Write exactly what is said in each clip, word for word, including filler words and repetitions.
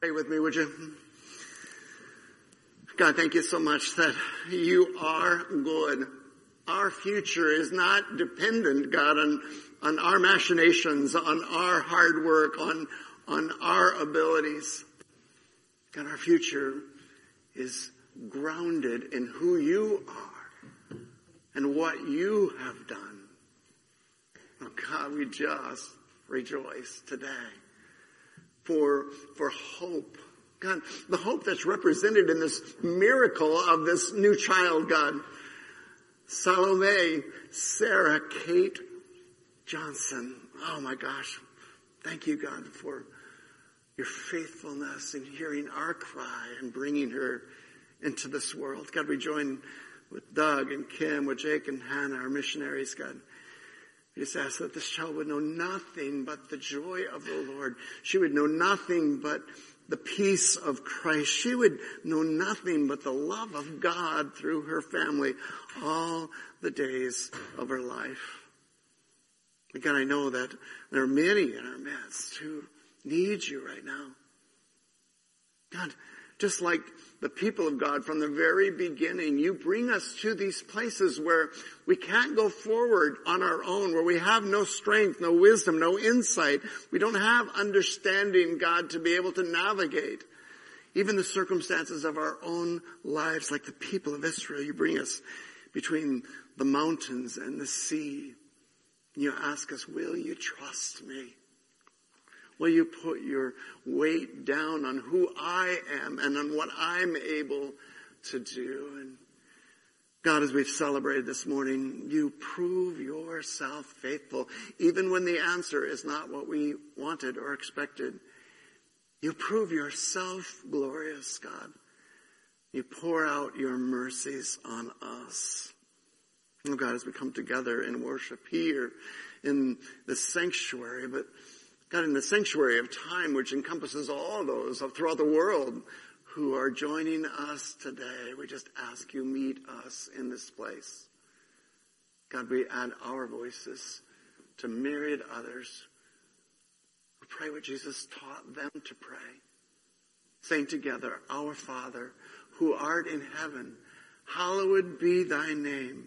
Pray with me, would you? God, thank you so much that you are good. Our future is not dependent, God, on, on our machinations, on our hard work, on, on our abilities. God, our future is grounded in who you are and what you have done. Oh, God, we just rejoice today for, for hope. God, the hope that's represented in this miracle of this new child, God. Salome, Sarah, Kate Johnson. Oh my gosh. Thank you, God, for your faithfulness in hearing our cry and bringing her into this world. God, we join with Doug and Kim, with Jake and Hannah, our missionaries, God. We just ask that this child would know nothing but the joy of the Lord. She would know nothing but the peace of Christ. She would know nothing but the love of God through her family all the days of her life. And God, I know that there are many in our midst who need you right now. God, just like the people of God from the very beginning, you bring us to these places where we can't go forward on our own, where we have no strength, no wisdom, no insight. We don't have understanding, God, to be able to navigate even the circumstances of our own lives. Like the people of Israel, you bring us between the mountains and the sea. You ask us, will you trust me? Will you put your weight down on who I am and on what I'm able to do? And God, as we've celebrated this morning, you prove yourself faithful. Even when the answer is not what we wanted or expected, you prove yourself glorious, God. You pour out your mercies on us. Oh God, as we come together and worship here in the sanctuary, but God, in the sanctuary of time, which encompasses all those throughout the world who are joining us today, we just ask you meet us in this place. God, we add our voices to myriad others who pray what Jesus taught them to pray, saying together, Our Father, who art in heaven, hallowed be thy name.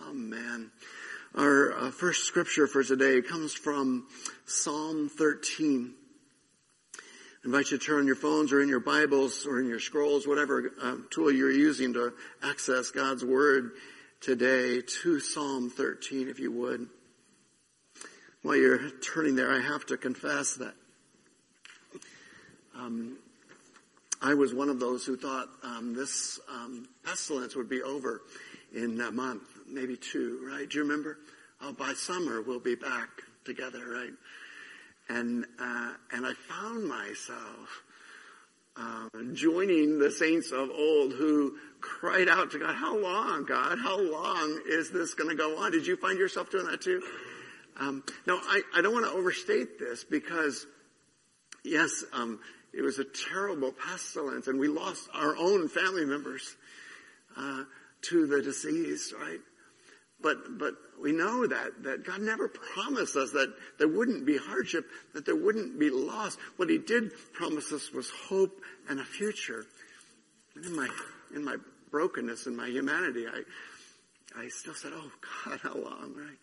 Amen. Our uh, first scripture for today comes from Psalm thirteen. I invite you to turn on your phones or in your Bibles or in your scrolls, whatever uh, tool you're using to access God's Word today, to Psalm thirteen, if you would. While you're turning there, I have to confess that um, I was one of those who thought um, this um, pestilence would be over in a month, maybe two, right? Do you remember? Oh, by summer we'll be back together, right? And uh, and I found myself uh, joining the saints of old who cried out to God, "How long, God? How long is this going to go on?" Did you find yourself doing that too? Um, now, I, I don't want to overstate this because, yes, um, it was a terrible pestilence, and we lost our own family members Uh, to the disease, right? But but we know that that God never promised us that there wouldn't be hardship, that there wouldn't be loss. What he did promise us was hope and a future. And in my in my brokenness and my humanity, I I still said, "Oh God, how long?" Right?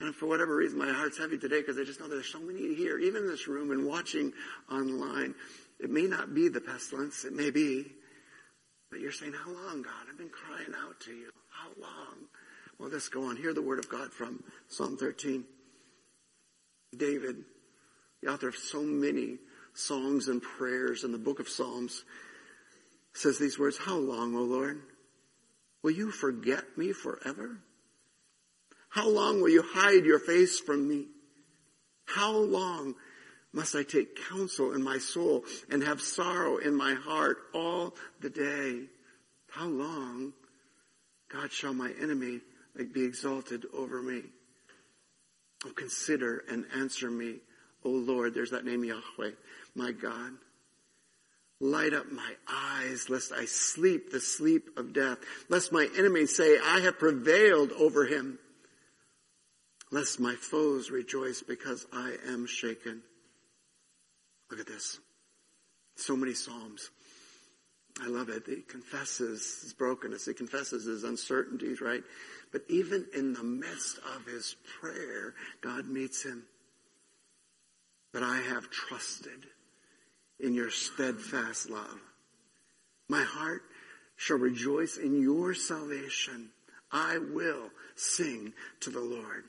And for whatever reason, my heart's heavy today because I just know there's so many here, even in this room and watching online. It may not be the pestilence; it may be. But you're saying, how long, God? I've been crying out to you. How long will this go on? Hear the word of God from Psalm thirteen. David, the author of so many songs and prayers in the book of Psalms, says these words, How long, O Lord, will you forget me forever? How long will you hide your face from me? How long must I take counsel in my soul and have sorrow in my heart all the day? How long, God, shall my enemy be exalted over me? Oh, consider and answer me, O Lord. There's that name, Yahweh, my God. Light up my eyes, lest I sleep the sleep of death. Lest my enemies say, I have prevailed over him. Lest my foes rejoice because I am shaken. Look at this. So many Psalms. I love it. He confesses his brokenness. He confesses his uncertainties, right? But even in the midst of his prayer, God meets him. But I have trusted in your steadfast love. My heart shall rejoice in your salvation. I will sing to the Lord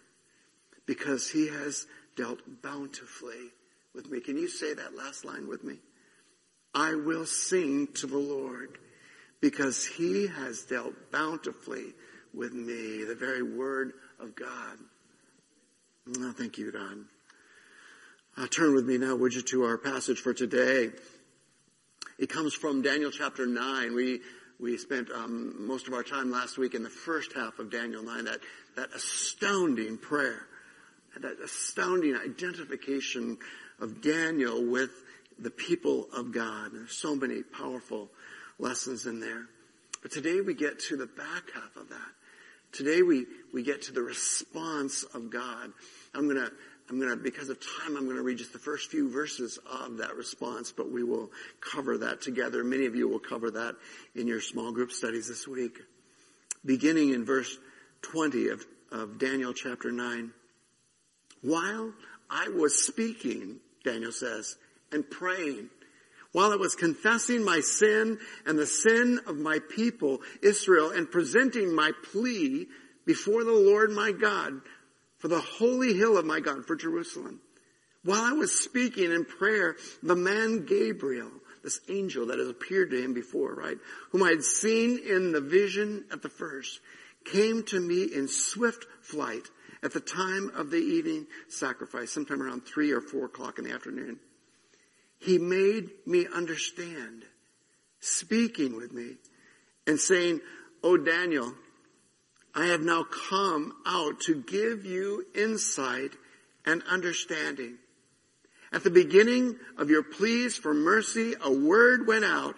because he has dealt bountifully with me. Can you say that last line with me? I will sing to the Lord because he has dealt bountifully with me. The very word of God. Oh, thank you, God. Uh, turn with me now, would you, to our passage for today. It comes from Daniel chapter nine. We we spent um, most of our time last week in the first half of Daniel nine, that, that astounding prayer, that astounding identification of Daniel with the people of God. There's so many powerful lessons in there. But today we get to the back half of that. Today we, we get to the response of God. I'm going to I'm going to, because of time, I'm going to read just the first few verses of that response, but we will cover that together. Many of you will cover that in your small group studies this week. Beginning in verse twenty of, of Daniel chapter nine. While I was speaking, Daniel says, and praying, while I was confessing my sin and the sin of my people, Israel, and presenting my plea before the Lord my God, for the holy hill of my God, for Jerusalem. While I was speaking in prayer, the man Gabriel, this angel that has appeared to him before, right, whom I had seen in the vision at the first, came to me in swift flight at the time of the evening sacrifice, sometime around three or four o'clock in the afternoon. He made me understand, speaking with me and saying, O Daniel, I have now come out to give you insight and understanding. At the beginning of your pleas for mercy, a word went out,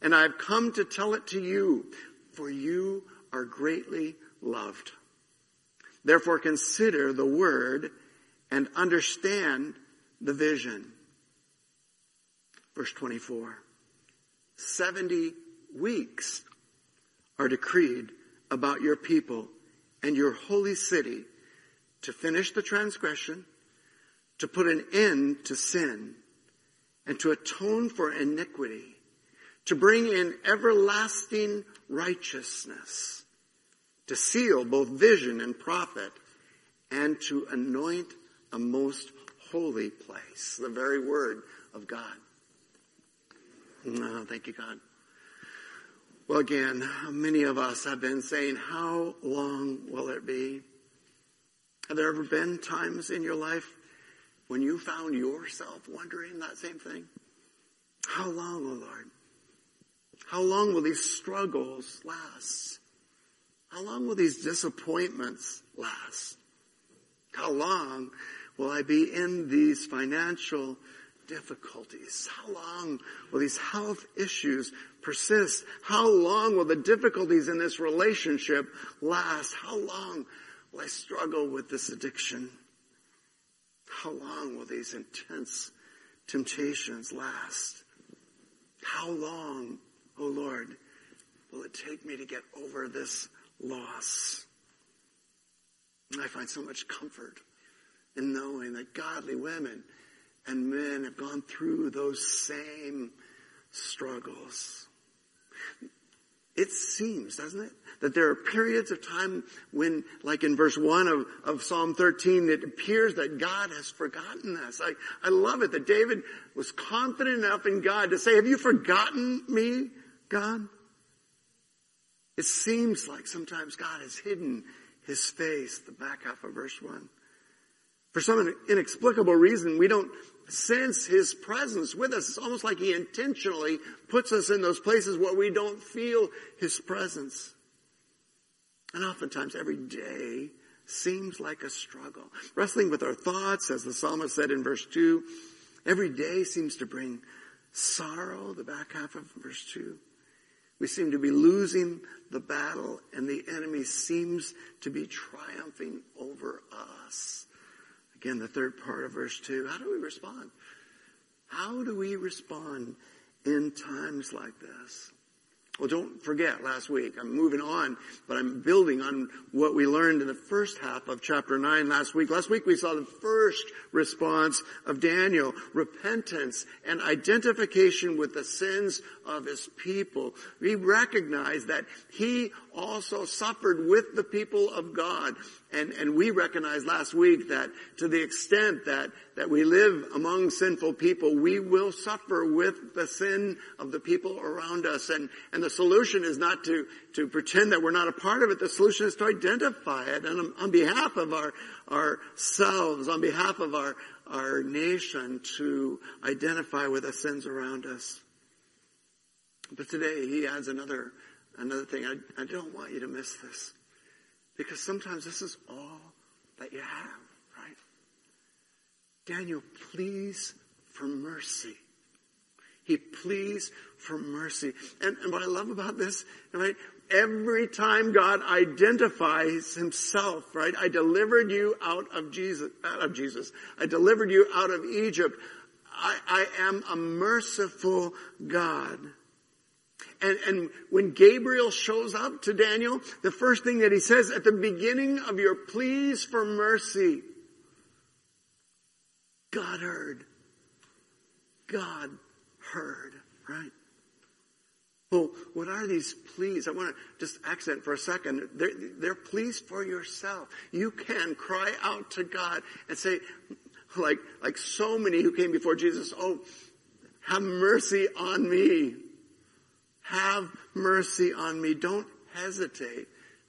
and I have come to tell it to you, for you are greatly loved. Therefore consider the word and understand the vision. Verse twenty-four. Seventy weeks are decreed about your people and your holy city, to finish the transgression, to put an end to sin, and to atone for iniquity, to bring in everlasting righteousness, to seal both vision and prophet, and to anoint a most holy place. The very word of God. Oh, thank you, God. Well, again, many of us have been saying, how long will it be? Have there ever been times in your life when you found yourself wondering that same thing? How long, O Lord? How long will these struggles last? How long will these disappointments last? How long will I be in these financial difficulties? How long will these health issues persist? How long will the difficulties in this relationship last? How long will I struggle with this addiction? How long will these intense temptations last? How long, O Lord, will it take me to get over this loss? I find so much comfort in knowing that godly women and men have gone through those same struggles. It seems, doesn't it, that there are periods of time when, like in verse one of, of Psalm thirteen, it appears that God has forgotten us. I, I love it that David was confident enough in God to say, have you forgotten me, God? It seems like sometimes God has hidden his face, the back half of verse one. For some inexplicable reason, we don't sense his presence with us. It's almost like he intentionally puts us in those places where we don't feel his presence. And oftentimes every day seems like a struggle. Wrestling with our thoughts, as the psalmist said in verse two, every day seems to bring sorrow, the back half of verse two. We seem to be losing the battle, and the enemy seems to be triumphing over us. Again, the third part of verse two. How do we respond? How do we respond in times like this? Well, don't forget last week. I'm moving on, but I'm building on what we learned in the first half of chapter nine last week. Last week we saw the first response of Daniel, repentance and identification with the sins of his people. He recognized that he also suffered with the people of God. And, and we recognized last week that to the extent that, that we live among sinful people, we will suffer with the sin of the people around us. And, and the solution is not to, to pretend that we're not a part of it. The solution is to identify it and on, on behalf of our, ourselves, on behalf of our, our nation, to identify with the sins around us. But today he adds another, another thing. I, I don't want you to miss this. Because sometimes this is all that you have, right? Daniel pleads for mercy. He pleads for mercy. And, and what I love about this, right? Every time God identifies himself, right? I delivered you out of Jesus, out of Jesus. I delivered you out of Egypt. I, I am a merciful God. And, and when Gabriel shows up to Daniel, the first thing that he says at the beginning of your pleas for mercy, God heard. God heard, right? Well, what are these pleas? I want to just accent for a second. They're, they're pleas for yourself. You can cry out to God and say, like, like so many who came before Jesus, oh, have mercy on me. Have mercy on me. Don't hesitate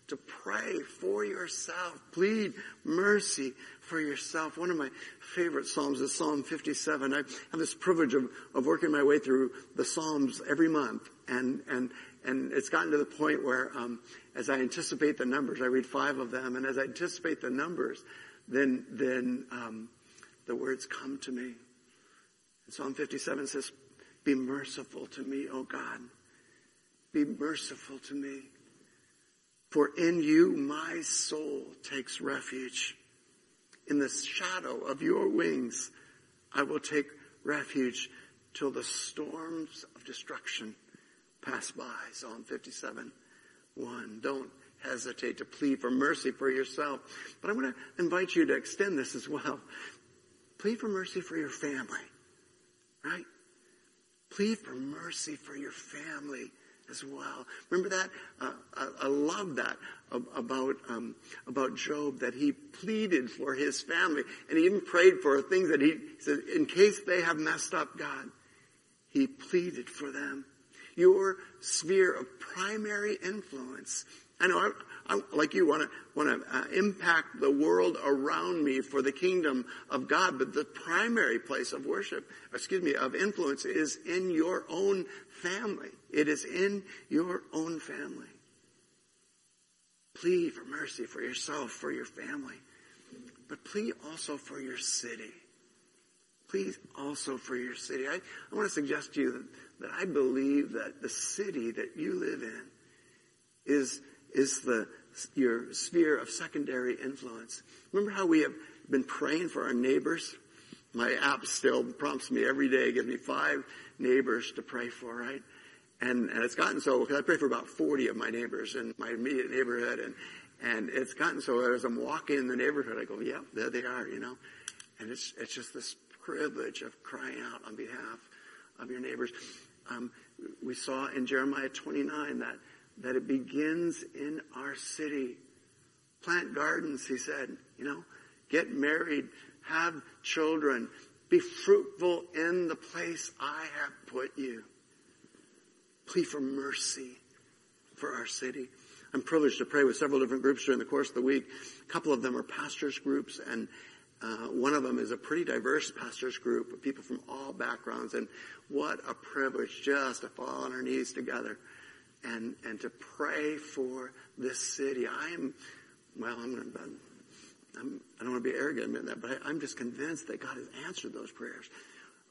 to pray for yourself. Plead mercy for yourself. One of my favorite Psalms is Psalm fifty-seven. I have this privilege of, of working my way through the Psalms every month. And, and, and it's gotten to the point where, um, as I anticipate the numbers, I read five of them. And as I anticipate the numbers, then, then, um, the words come to me. And Psalm fifty-seven says, be merciful to me, O God. Be merciful to me, for in you my soul takes refuge. In the shadow of your wings I will take refuge till the storms of destruction pass by. Psalm fifty-seven, one. Don't hesitate to plead for mercy for yourself. But I want to invite you to extend this as well. Plead for mercy for your family, right? Plead for mercy for your family as well. Remember that? Uh, I, I love that about um, about Job, that he pleaded for his family, and he even prayed for things that he, he said, in case they have messed up, God, he pleaded for them. Your sphere of primary influence. I know, I, I, like you, want to want to uh, impact the world around me for the kingdom of God, but the primary place of worship, excuse me, of influence is in your own family. It is in your own family. Plead for mercy for yourself, for your family, but plead also for your city. Please also for your city. I, I want to suggest to you that, that I believe that the city that you live in is is the your sphere of secondary influence. Remember how we have been praying for our neighbors? My app still prompts me every day, gives me five neighbors to pray for, right? And, and it's gotten so, because I pray for about forty of my neighbors in my immediate neighborhood, and, and it's gotten so as I'm walking in the neighborhood, I go, yeah, there they are, you know? And it's it's just this privilege of crying out on behalf of your neighbors. Um, we saw in Jeremiah twenty-nine that that it begins in our city. Plant gardens, he said, you know, get married, have children, be fruitful in the place I have put you. Plead for mercy for our city. I'm privileged to pray with several different groups during the course of the week. A couple of them are pastors' groups, and Uh, one of them is a pretty diverse pastor's group of people from all backgrounds, and what a privilege just to fall on our knees together and, and to pray for this city. I am, well, I'm going to, I'm, I don't want to be arrogant in that, but I, I'm just convinced that God has answered those prayers.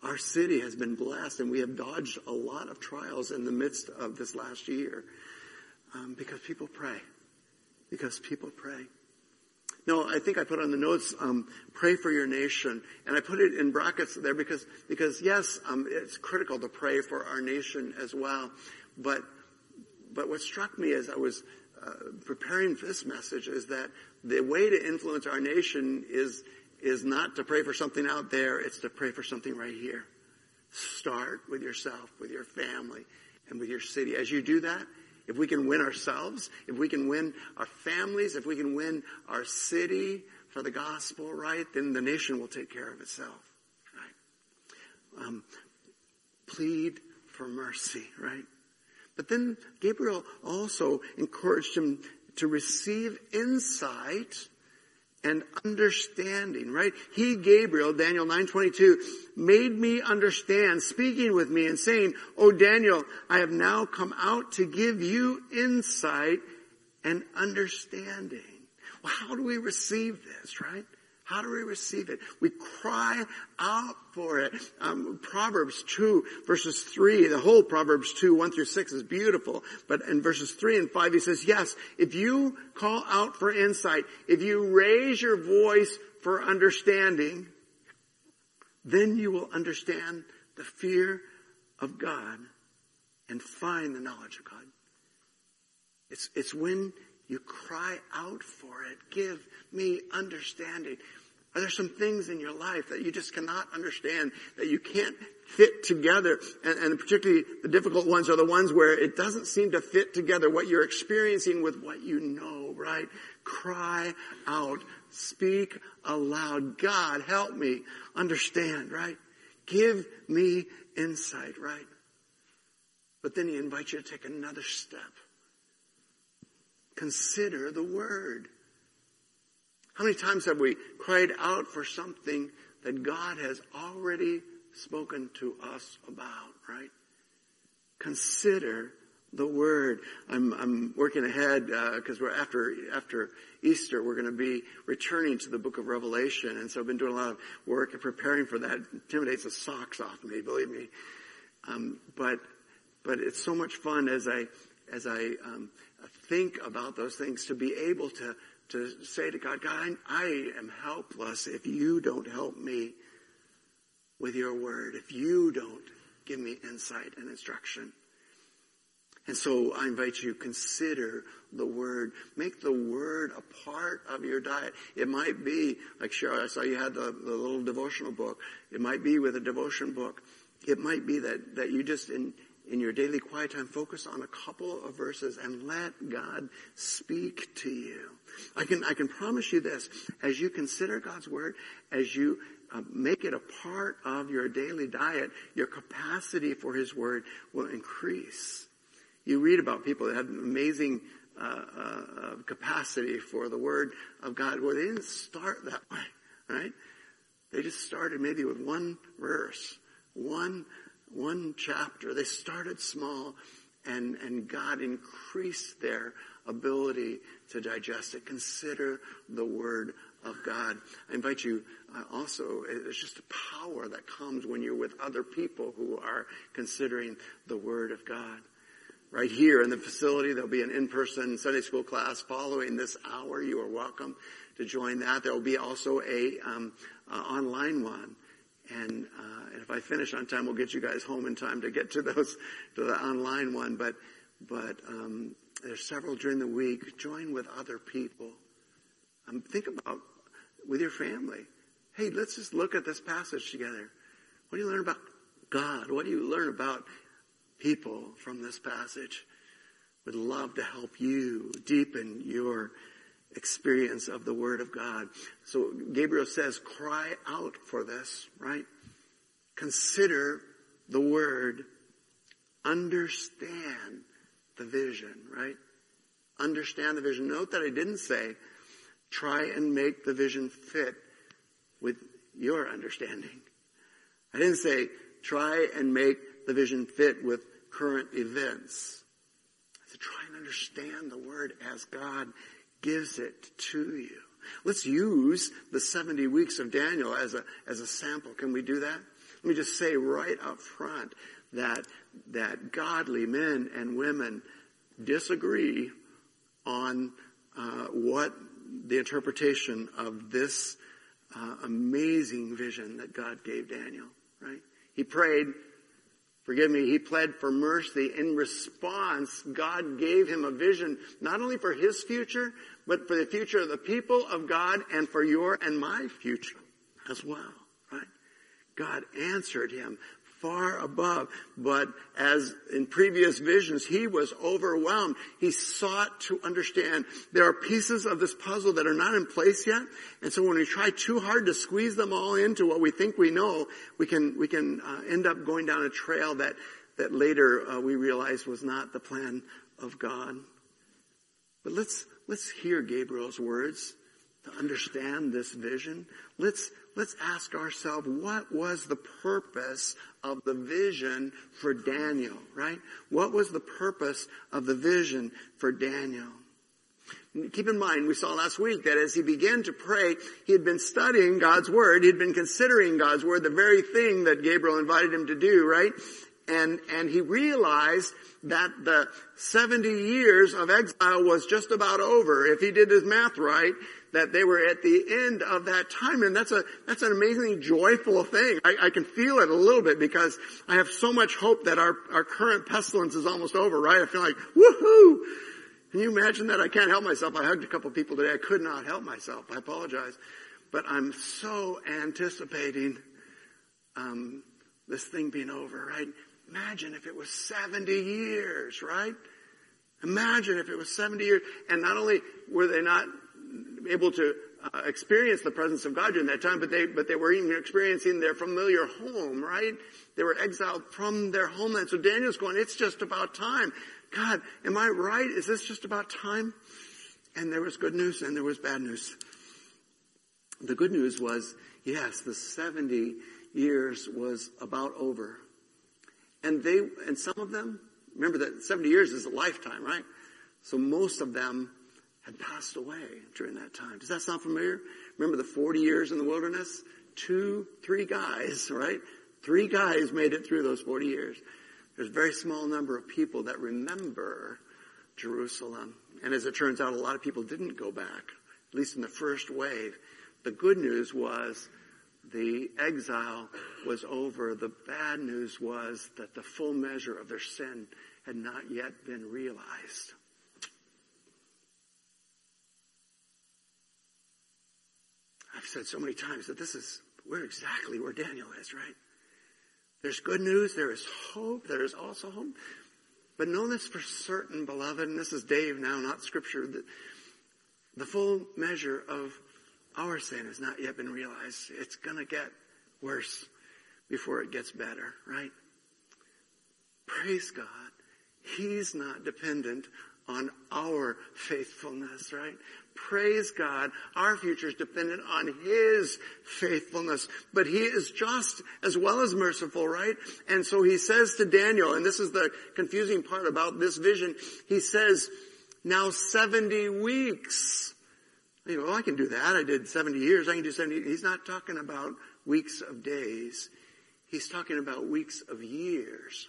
Our city has been blessed, and we have dodged a lot of trials in the midst of this last year um, because people pray, because people pray. No, I think I put on the notes, um, pray for your nation. And I put it in brackets there because, because yes, um, it's critical to pray for our nation as well. But, but what struck me as I was uh, preparing this message is that the way to influence our nation is, is not to pray for something out there. It's to pray for something right here. Start with yourself, with your family, and with your city. As you do that, if we can win ourselves, if we can win our families, if we can win our city for the gospel, right, then the nation will take care of itself, right? Um, plead for mercy, right? But then Gabriel also encouraged him to receive insight and understanding, right? He, Gabriel, Daniel nine twenty-two, made me understand, speaking with me and saying, "Oh, Daniel, I have now come out to give you insight and understanding." Well, how do we receive this, right? How do we receive it? We cry out for it. Um, Proverbs two, verses three, the whole Proverbs two, one through six is beautiful. But in verses three and five, he says, yes, if you call out for insight, if you raise your voice for understanding, then you will understand the fear of God and find the knowledge of God. It's, it's when you cry out for it. Give me understanding. Are there some things in your life that you just cannot understand, that you can't fit together? And, and particularly the difficult ones are the ones where it doesn't seem to fit together what you're experiencing with what you know, right? Cry out. Speak aloud. God, help me understand, right? Give me insight, right? But then he invites you to take another step. Consider the word. How many times have we cried out for something that God has already spoken to us about, right? Consider the word. I'm, I'm working ahead because uh, we're after after Easter. We're going to be returning to the book of Revelation, and so I've been doing a lot of work and preparing for that. It intimidates the socks off me, believe me. Um, but but it's so much fun as I as I um, think about those things to be able to. To say to God, God, I am helpless if you don't help me with your word, if you don't give me insight and instruction. And so I invite you, consider the word. Make the word a part of your diet. It might be, like Cheryl, I saw you had the, the little devotional book. It might be with a devotion book. It might be that, that you just, in, in your daily quiet time, focus on a couple of verses and let God speak to you. I can, I can promise you this. As you consider God's word, as you uh, make it a part of your daily diet, your capacity for his word will increase. You read about people that had amazing uh, uh, capacity for the word of God. Well, they didn't start that way, right? They just started maybe with one verse, one One chapter. They started small, and, and God increased their ability to digest it. Consider the word of God. I invite you uh, also, it's just the power that comes when you're with other people who are considering the word of God. Right here in the facility, there'll be an in-person Sunday school class following this hour. You are welcome to join that. There will be also a um, uh, online one. And, uh, and if I finish on time, we'll get you guys home in time to get to those, to the online one. But, but, um, there's several during the week. Join with other people. Um, think about with your family. Hey, let's just look at this passage together. What do you learn about God? What do you learn about people from this passage? Would love to help you deepen your experience of the word of God. So Gabriel says, cry out for this, right? Consider the word. Understand the vision, right? Understand the vision. Note that I didn't say, try and make the vision fit with your understanding. I didn't say try and make the vision fit with current events. I said try and understand the word as God gives it to you. Let's use the seventy weeks of Daniel as a as a sample. Can we do that? Let me just say right up front that that godly men and women disagree on uh, what the interpretation of this uh, amazing vision that God gave Daniel. Right? He prayed, forgive me, he pled for mercy. In response, God gave him a vision not only for his future, but for the future of the people of God and for your and my future as well, right? God answered him far above, but as in previous visions, he was overwhelmed. He sought to understand. There are pieces of this puzzle that are not in place yet, and so when we try too hard to squeeze them all into what we think we know, we can we can uh, end up going down a trail that that later uh, we realize was not the plan of God. But let's let's hear Gabriel's words to understand this vision. Let's Let's ask ourselves, what was the purpose of the vision for Daniel, right? What was the purpose of the vision for Daniel? Keep in mind, we saw last week that as he began to pray, he had been studying God's word. He'd been considering God's word, the very thing that Gabriel invited him to do, right? And, and he realized that the seventy years of exile was just about over. If he did his math right, that they were at the end of that time. And that's a, that's an amazingly joyful thing. I, I can feel it a little bit because I have so much hope that our, our current pestilence is almost over, right? I feel like, woohoo! Can you imagine that? I can't help myself. I hugged a couple people today. I could not help myself. I apologize. But I'm so anticipating, um, this thing being over, right? Imagine if it was seventy years, right? Imagine if it was seventy years. And not only were they not able to uh, experience the presence of God during that time, but they but they were even experiencing their familiar home, right? They were exiled from their homeland. So Daniel's going, it's just about time. God, am I right? Is this just about time? And there was good news and there was bad news. The good news was, yes, the seventy years was about over. And they and some of them, remember that seventy years is a lifetime, right? So most of them had passed away during that time. Does that sound familiar? Remember the forty years in the wilderness? Two, three guys, right? Three guys made it through those forty years. There's a very small number of people that remember Jerusalem. And as it turns out, a lot of people didn't go back, at least in the first wave. The good news was the exile was over. The bad news was that the full measure of their sin had not yet been realized. I've said so many times that this is, we're exactly where Daniel is, right? There's good news, there is hope, there is also hope. But know this for certain, beloved, and this is Dave now, not Scripture, that the full measure of our sin has not yet been realized. It's going to get worse before it gets better, right? Praise God. He's not dependent on our faithfulness, right? Praise God. Our future is dependent on His faithfulness. But He is just as well as merciful, right? And so He says to Daniel, and this is the confusing part about this vision, He says, now seventy weeks. You know, well, I can do that. I did seventy years. I can do seventy. He's not talking about weeks of days. He's talking about weeks of years.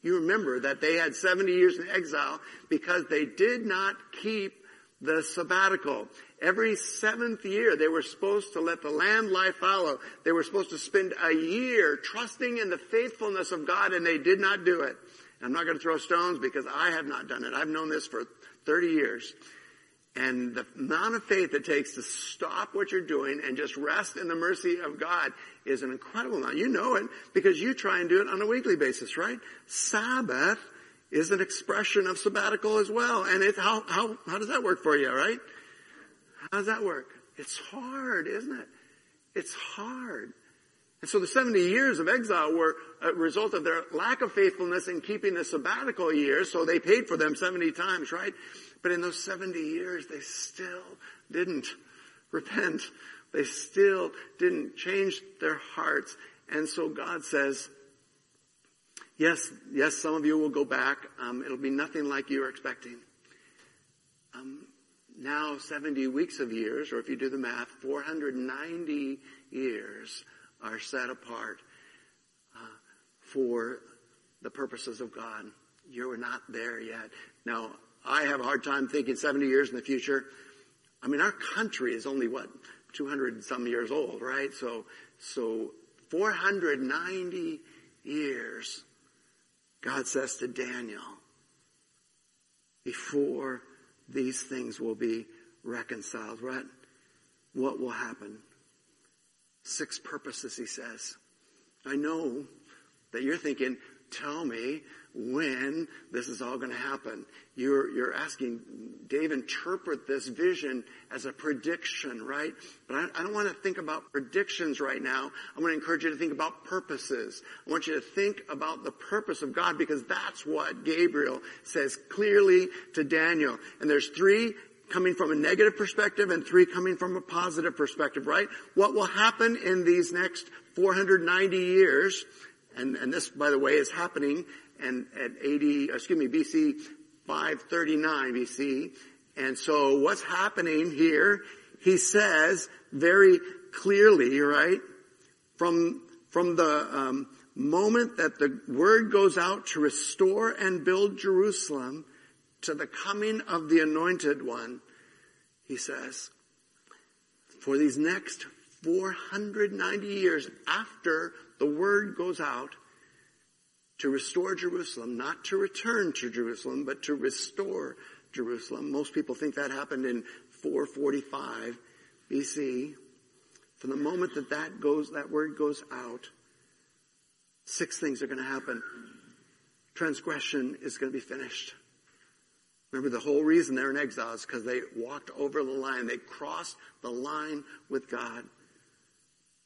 You remember that they had seventy years in exile because they did not keep the sabbatical. Every seventh year, they were supposed to let the land lie fallow. They were supposed to spend a year trusting in the faithfulness of God, and they did not do it. And I'm not going to throw stones because I have not done it. I've known this for thirty years. And the amount of faith it takes to stop what you're doing and just rest in the mercy of God is an incredible amount. You know it because you try and do it on a weekly basis, right? Sabbath is an expression of sabbatical as well. And it's how, how, how does that work for you, right? How does that work? It's hard, isn't it? It's hard. And so the seventy years of exile were a result of their lack of faithfulness in keeping the sabbatical years, so they paid for them seventy times, right? But in those seventy years, they still didn't repent They still didn't change their hearts. And so God says, yes, yes, some of you will go back. Um, it'll be nothing like you were expecting. Um, now seventy weeks of years, or if you do the math, four hundred ninety years are set apart uh, for the purposes of God. You are not there yet. Now, I have a hard time thinking seventy years in the future. I mean, our country is only, what, two hundred some years old, right? So, so four hundred ninety years, God says to Daniel, before these things will be reconciled, right? What will happen? Six purposes, he says. I know that you're thinking, tell me when this is all going to happen. You're, you're asking Dave interpret this vision as a prediction, right? But I, I don't want to think about predictions right now. I want to encourage you to think about purposes. I want you to think about the purpose of God, because that's what Gabriel says clearly to Daniel. And there's three coming from a negative perspective and three coming from a positive perspective, right? What will happen in these next four hundred ninety years, and, and this, by the way, is happening and at eighty, excuse me, B C five thirty-nine B C. And so what's happening here, he says very clearly, right? From, from the um, moment that the word goes out to restore and build Jerusalem to the coming of the Anointed One, he says, for these next four hundred ninety years after the word goes out, to restore Jerusalem, not to return to Jerusalem, but to restore Jerusalem. Most people think that happened in four forty-five B C. From the moment that that goes, that word goes out, six things are going to happen. Transgression is going to be finished. Remember, the whole reason they're in exile is because they walked over the line. They crossed the line with God.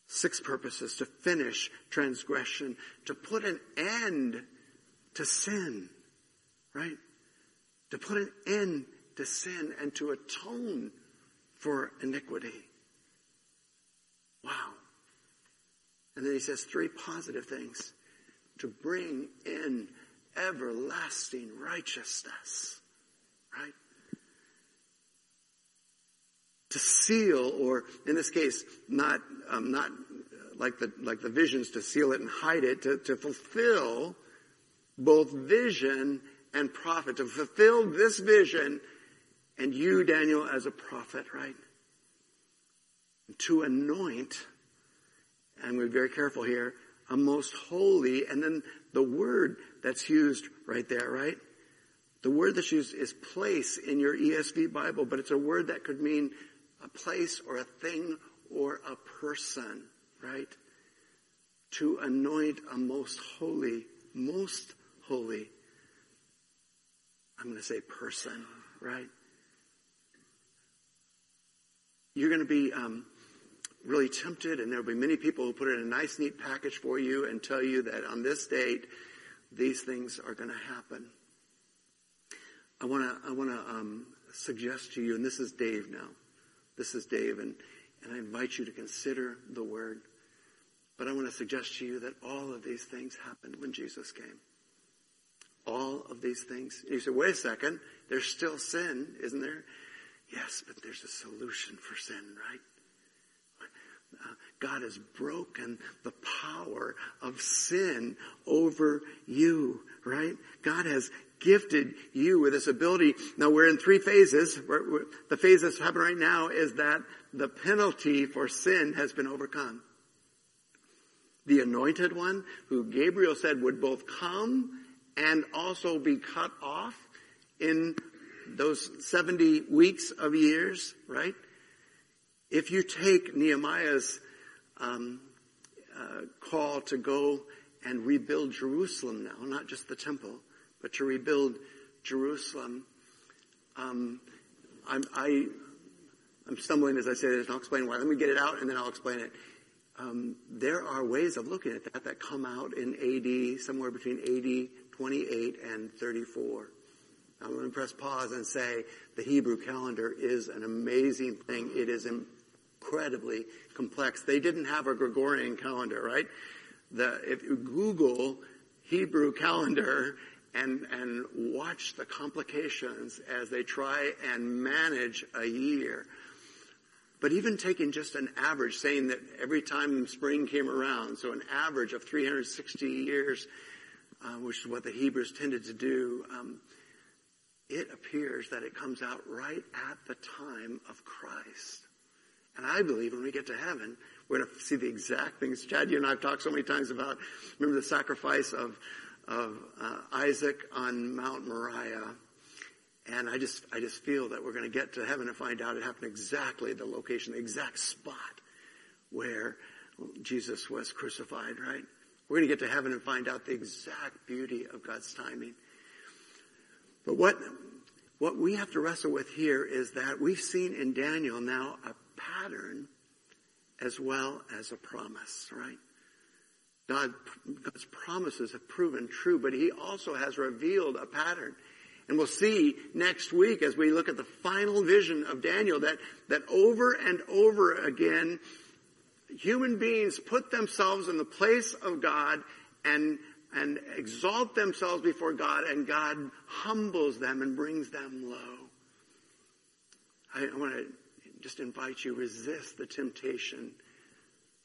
Six purposes: to finish transgression, to put an end to sin, right? To put an end to sin and to atone for iniquity. Wow. And then he says three positive things: to bring in everlasting righteousness, right? To seal, or in this case, not um, not like the like the visions, to seal it and hide it, to, to fulfill both vision and prophet, to fulfill this vision and you, Daniel, as a prophet, right? To anoint, and we're very careful here, a most holy, and then the word that's used right there, right? The word that's used is place in your E S V Bible, but it's a word that could mean a place or a thing or a person, right? To anoint a most holy, most holy, I'm going to say person, right? You're going to be um, really tempted, and there'll be many people who put it in a nice, neat package for you and tell you that on this date, these things are going to happen. I want to I want to um, suggest to you, and this is Dave now. This is Dave, and, and I invite you to consider the word. But I want to suggest to you that all of these things happened when Jesus came. All of these things. And you say, wait a second, there's still sin, isn't there? Yes, but there's a solution for sin, right? Uh, God has broken the power of sin over you, right? God has gifted you with this ability. Now, we're in three phases. We're, we're, the phase that's happening right now is that the penalty for sin has been overcome. The Anointed One, who Gabriel said would both come and also be cut off in those seventy weeks of years, right? If you take Nehemiah's um, uh, call to go and rebuild Jerusalem now, not just the temple, but to rebuild Jerusalem. Um, I'm, I, I'm stumbling as I say this, and I'll explain why. Let me get it out, and then I'll explain it. Um, there are ways of looking at that that come out in A D, somewhere between A D twenty-eight and thirty-four. I'm going to press pause and say the Hebrew calendar is an amazing thing. It is incredibly complex. They didn't have a Gregorian calendar, right? The, if you Google Hebrew calendar and, and watch the complications as they try and manage a year. But even taking just an average, saying that every time spring came around, so an average of three hundred sixty years, uh, which is what the Hebrews tended to do, um, it appears that it comes out right at the time of Christ. And I believe when we get to heaven, we're going to see the exact things. Chad, you and I have talked so many times about, remember the sacrifice of of uh, Isaac on Mount Moriah. And I just I just feel that we're going to get to heaven and find out it happened exactly the location, the exact spot where Jesus was crucified, right? We're going to get to heaven and find out the exact beauty of God's timing. But what what we have to wrestle with here is that we've seen in Daniel now a pattern as well as a promise, right? God, God's promises have proven true, but he also has revealed a pattern. And we'll see next week as we look at the final vision of Daniel that, that over and over again, human beings put themselves in the place of God and and exalt themselves before God, and God humbles them and brings them low. I, I want to just invite you, resist the temptation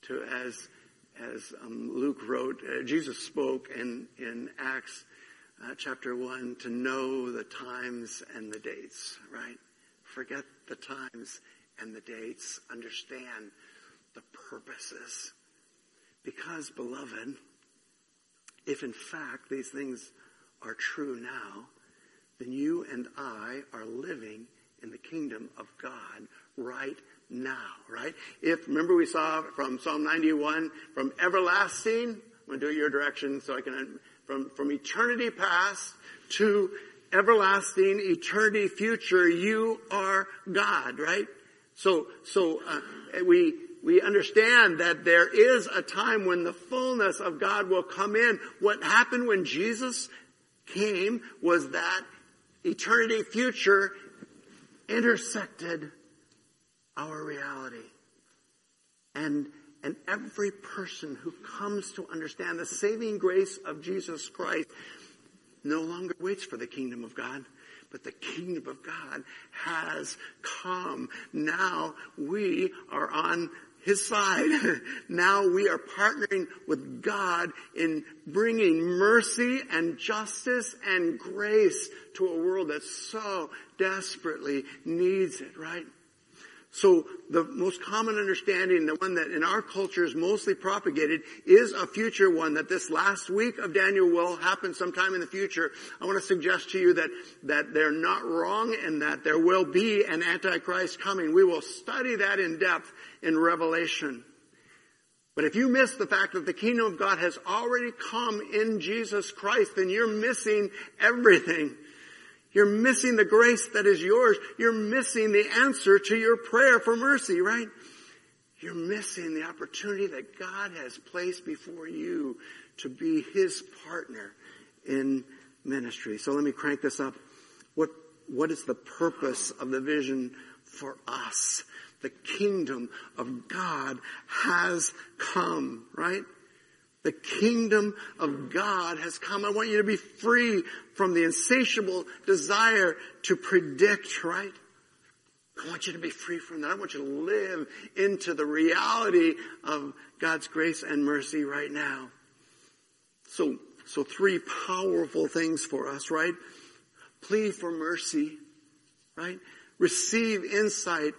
to, as as um, Luke wrote, uh, Jesus spoke in, in Acts uh, chapter one, to know the times and the dates, right? Forget the times and the dates. Understand the purposes. Because, beloved, if in fact these things are true now, then you and I are living in the kingdom of God right now, right? If, remember we saw from Psalm ninety-one, from everlasting, I'm going to do it your direction so I can, from, from eternity past to everlasting, eternity future, you are God, right? So, so, uh, we, We understand that there is a time when the fullness of God will come in. What happened when Jesus came was that eternity future intersected our reality. And, and every person who comes to understand the saving grace of Jesus Christ no longer waits for the kingdom of God. But the kingdom of God has come. Now we are on his side. Now we are partnering with God in bringing mercy and justice and grace to a world that so desperately needs it, right? So the most common understanding, the one that in our culture is mostly propagated, is a future one, that this last week of Daniel will happen sometime in the future. I want to suggest to you that, that they're not wrong and that there will be an Antichrist coming. We will study that in depth in Revelation. But if you miss the fact that the kingdom of God has already come in Jesus Christ, then you're missing everything. You're missing the grace that is yours. You're missing the answer to your prayer for mercy, right? You're missing the opportunity that God has placed before you to be his partner in ministry. So let me crank this up. What, what is the purpose of the vision for us? The kingdom of God has come, right? The kingdom of God has come. I want you to be free from the insatiable desire to predict, right? I want you to be free from that. I want you to live into the reality of God's grace and mercy right now. So, so three powerful things for us, right? Plead for mercy, right? Receive insight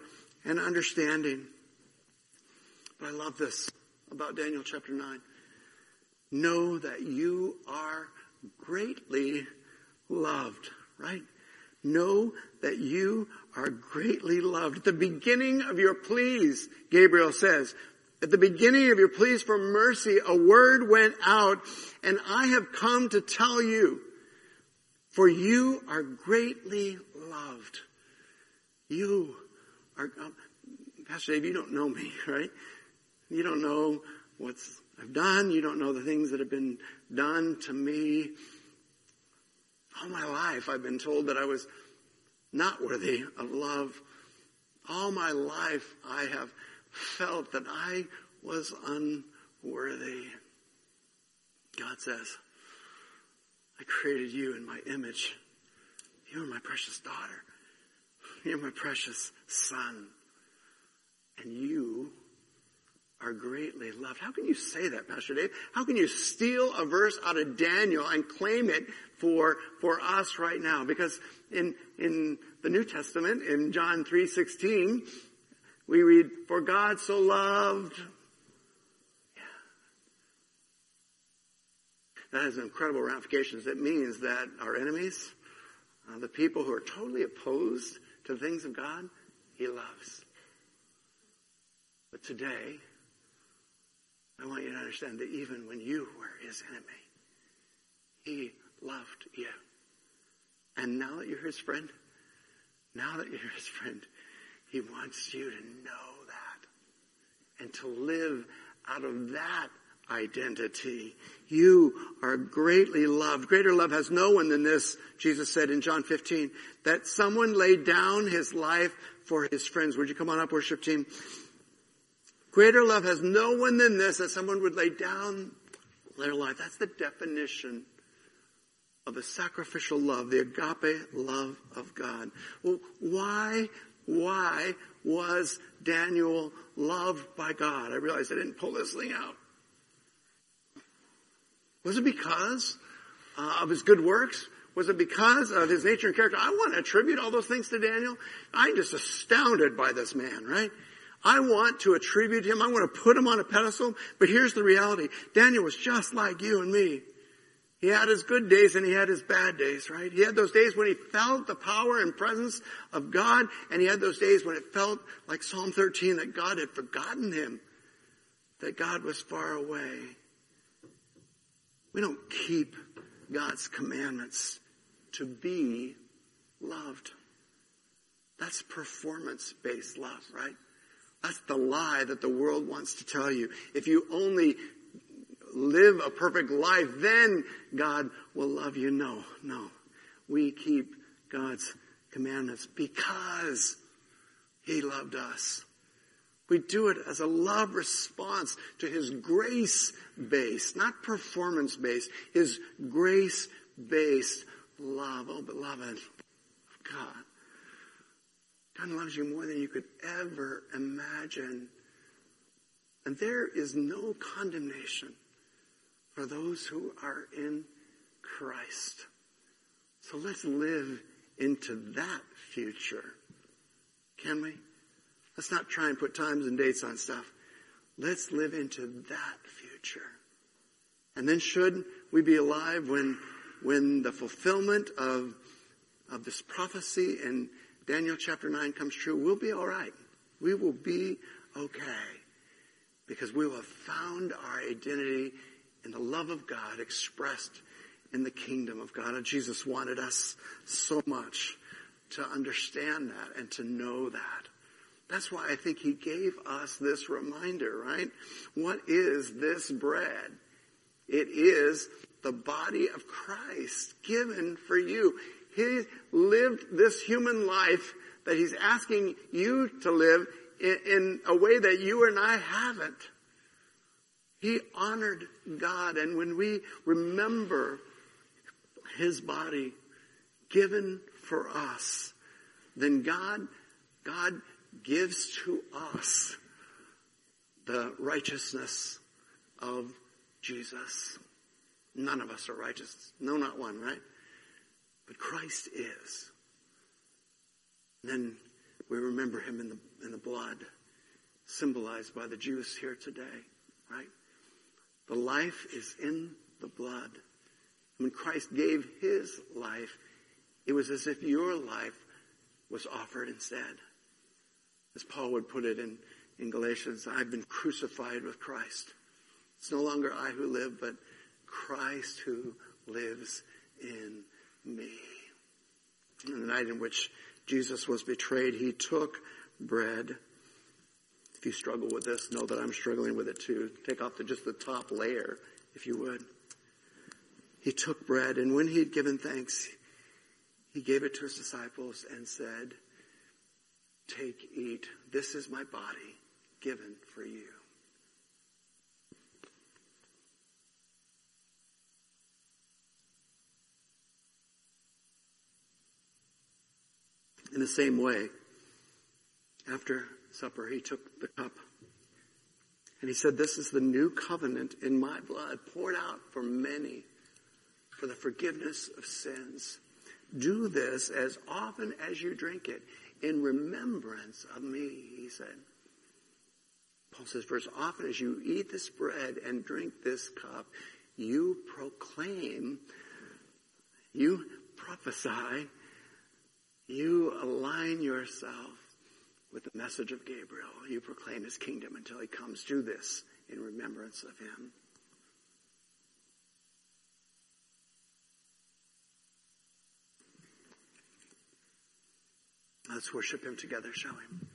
and understanding. But I love this about Daniel chapter nine. Know that you are greatly loved, right? Know that you are greatly loved. At the beginning of your pleas, Gabriel says, at the beginning of your pleas for mercy, a word went out, and I have come to tell you, for you are greatly loved. You are, um, Pastor Dave, you don't know me, right? You don't know what's I've done. You don't know the things that have been done to me. All my life I've been told that I was not worthy of love. All my life I have felt that I was unworthy. God says, I created you in my image. You are my precious daughter. You're my precious son. And you are greatly loved. How can you say that, Pastor Dave? How can you steal a verse out of Daniel and claim it for, for us right now? Because in, in the New Testament, in John three sixteen, we read, for God so loved. Yeah. That has incredible ramifications. It means that our enemies, uh, the people who are totally opposed to the things of God, he loves. But today, I want you to understand that even when you were his enemy, he loved you. And now that you're his friend, now that you're his friend, he wants you to know that and to live out of that identity. You are greatly loved. Greater love has no one than this, Jesus said in John fifteen, that someone laid down his life for his friends. Would you come on up, worship team? Greater love has no one than this, that someone would lay down their life. That's the definition of the sacrificial love, the agape love of God. Well, why, why was Daniel loved by God? I realized I didn't pull this thing out. Was it because uh, of his good works? Was it because of his nature and character? I want to attribute all those things to Daniel. I'm just astounded by this man, right? I want to attribute him. I want to put him on a pedestal. But here's the reality. Daniel was just like you and me. He had his good days and he had his bad days, right? He had those days when he felt the power and presence of God. And he had those days when it felt like Psalm thirteen, that God had forgotten him, that God was far away. We don't keep God's commandments to be loved. That's performance-based love, right? That's the lie that the world wants to tell you. If you only live a perfect life, then God will love you. No, no. We keep God's commandments because he loved us. We do it as a love response to his grace-based, not performance-based, his grace-based love. Oh, beloved God. God loves you more than you could ever imagine. And there is no condemnation for those who are in Christ. So let's live into that future. Can we? Let's not try and put times and dates on stuff. Let's live into that future. And then should we be alive when, when the fulfillment of, of this prophecy and Daniel chapter nine comes true, we'll be all right. We will be okay because we will have found our identity in the love of God expressed in the kingdom of God. And Jesus wanted us so much to understand that and to know that. That's why I think he gave us this reminder, right? What is this bread? It is the body of Christ given for you. He lived this human life that he's asking you to live in, in a way that you and I haven't. He honored God. And when we remember his body given for us, then God, God gives to us the righteousness of Jesus. None of us are righteous. No, not one, right? But Christ is. And then we remember him in the in the blood, symbolized by the Jews here today, right? The life is in the blood. When Christ gave his life, it was as if your life was offered instead. As Paul would put it in, in Galatians, I've been crucified with Christ. It's no longer I who live, but Christ who lives in me. On the night in which Jesus was betrayed, he took bread. If you struggle with this, know that I'm struggling with it too. Take off the, just the top layer, if you would. He took bread, and when he had given thanks, he gave it to his disciples and said, take, eat. This is my body given for you. In the same way, after supper, he took the cup and he said, "This is the new covenant in my blood, poured out for many for the forgiveness of sins. Do this as often as you drink it in remembrance of me," he said. Paul says, "For as often as you eat this bread and drink this cup, you proclaim, you prophesy, you align yourself with the message of Gabriel. You proclaim his kingdom until he comes. Do this in remembrance of him." Let's worship him together, shall we?